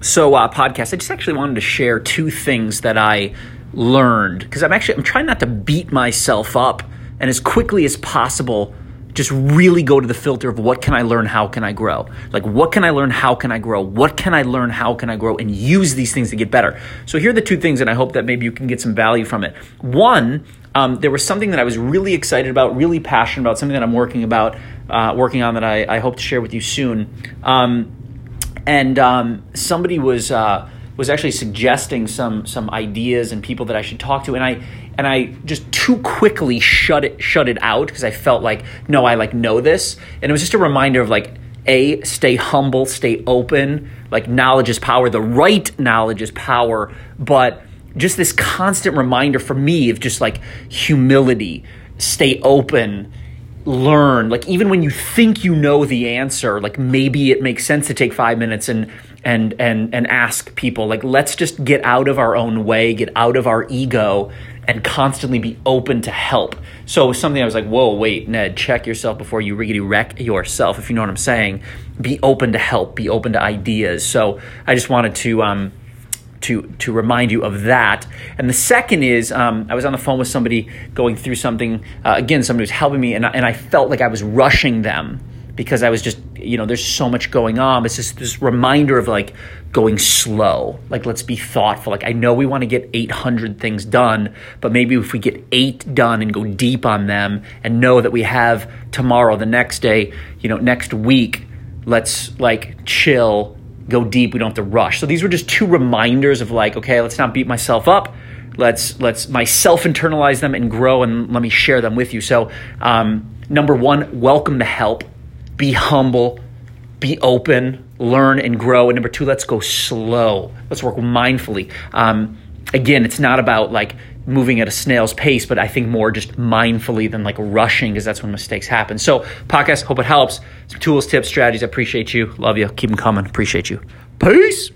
So podcast, I just actually wanted to share two things that I learned, because I'm trying not to beat myself up, and as quickly as possible, just really go to the filter of what can I learn, how can I grow? Like, what can I learn, how can I grow? What can I learn, how can I grow? And use these things to get better. So here are the two things, and I hope that maybe you can get some value from it. One, there was something that I was really excited about, really passionate about, something that I'm working on that I hope to share with you soon. Somebody was actually suggesting some ideas and people that I should talk to, and I just too quickly shut it out, because I felt like, no, I know this. And it was just a reminder of A, stay humble, stay open. Knowledge is power. The right knowledge is power, but just this constant reminder for me of just humility, stay open, learn. Even when you think you know the answer, maybe it makes sense to take 5 minutes and ask people. Let's just get out of our own way, get out of our ego, and constantly be open to help. So something I was whoa, wait, Ned, check yourself before you really wreck yourself, if you know what I'm saying. Be open to help, be open to ideas. So I just wanted to remind you of that. And the second is, I was on the phone with somebody going through something, somebody was helping me, and I felt like I was rushing them, because I was just, there's so much going on. It's just this reminder of going slow. Let's be thoughtful. I know we want to get 800 things done, but maybe if we get 8 done and go deep on them and know that we have tomorrow, the next day, next week, let's chill, go deep. We don't have to rush. So these were just two reminders of okay, let's not beat myself up. Let's myself internalize them and grow, and let me share them with you. So number one, welcome the help. Be humble, be open, learn and grow. And number two, let's go slow. Let's work mindfully. Again, it's not about moving at a snail's pace, but I think more just mindfully than rushing, because that's when mistakes happen. So podcast, hope it helps. Some tools, tips, strategies. I appreciate you. Love you. Keep them coming. Appreciate you. Peace.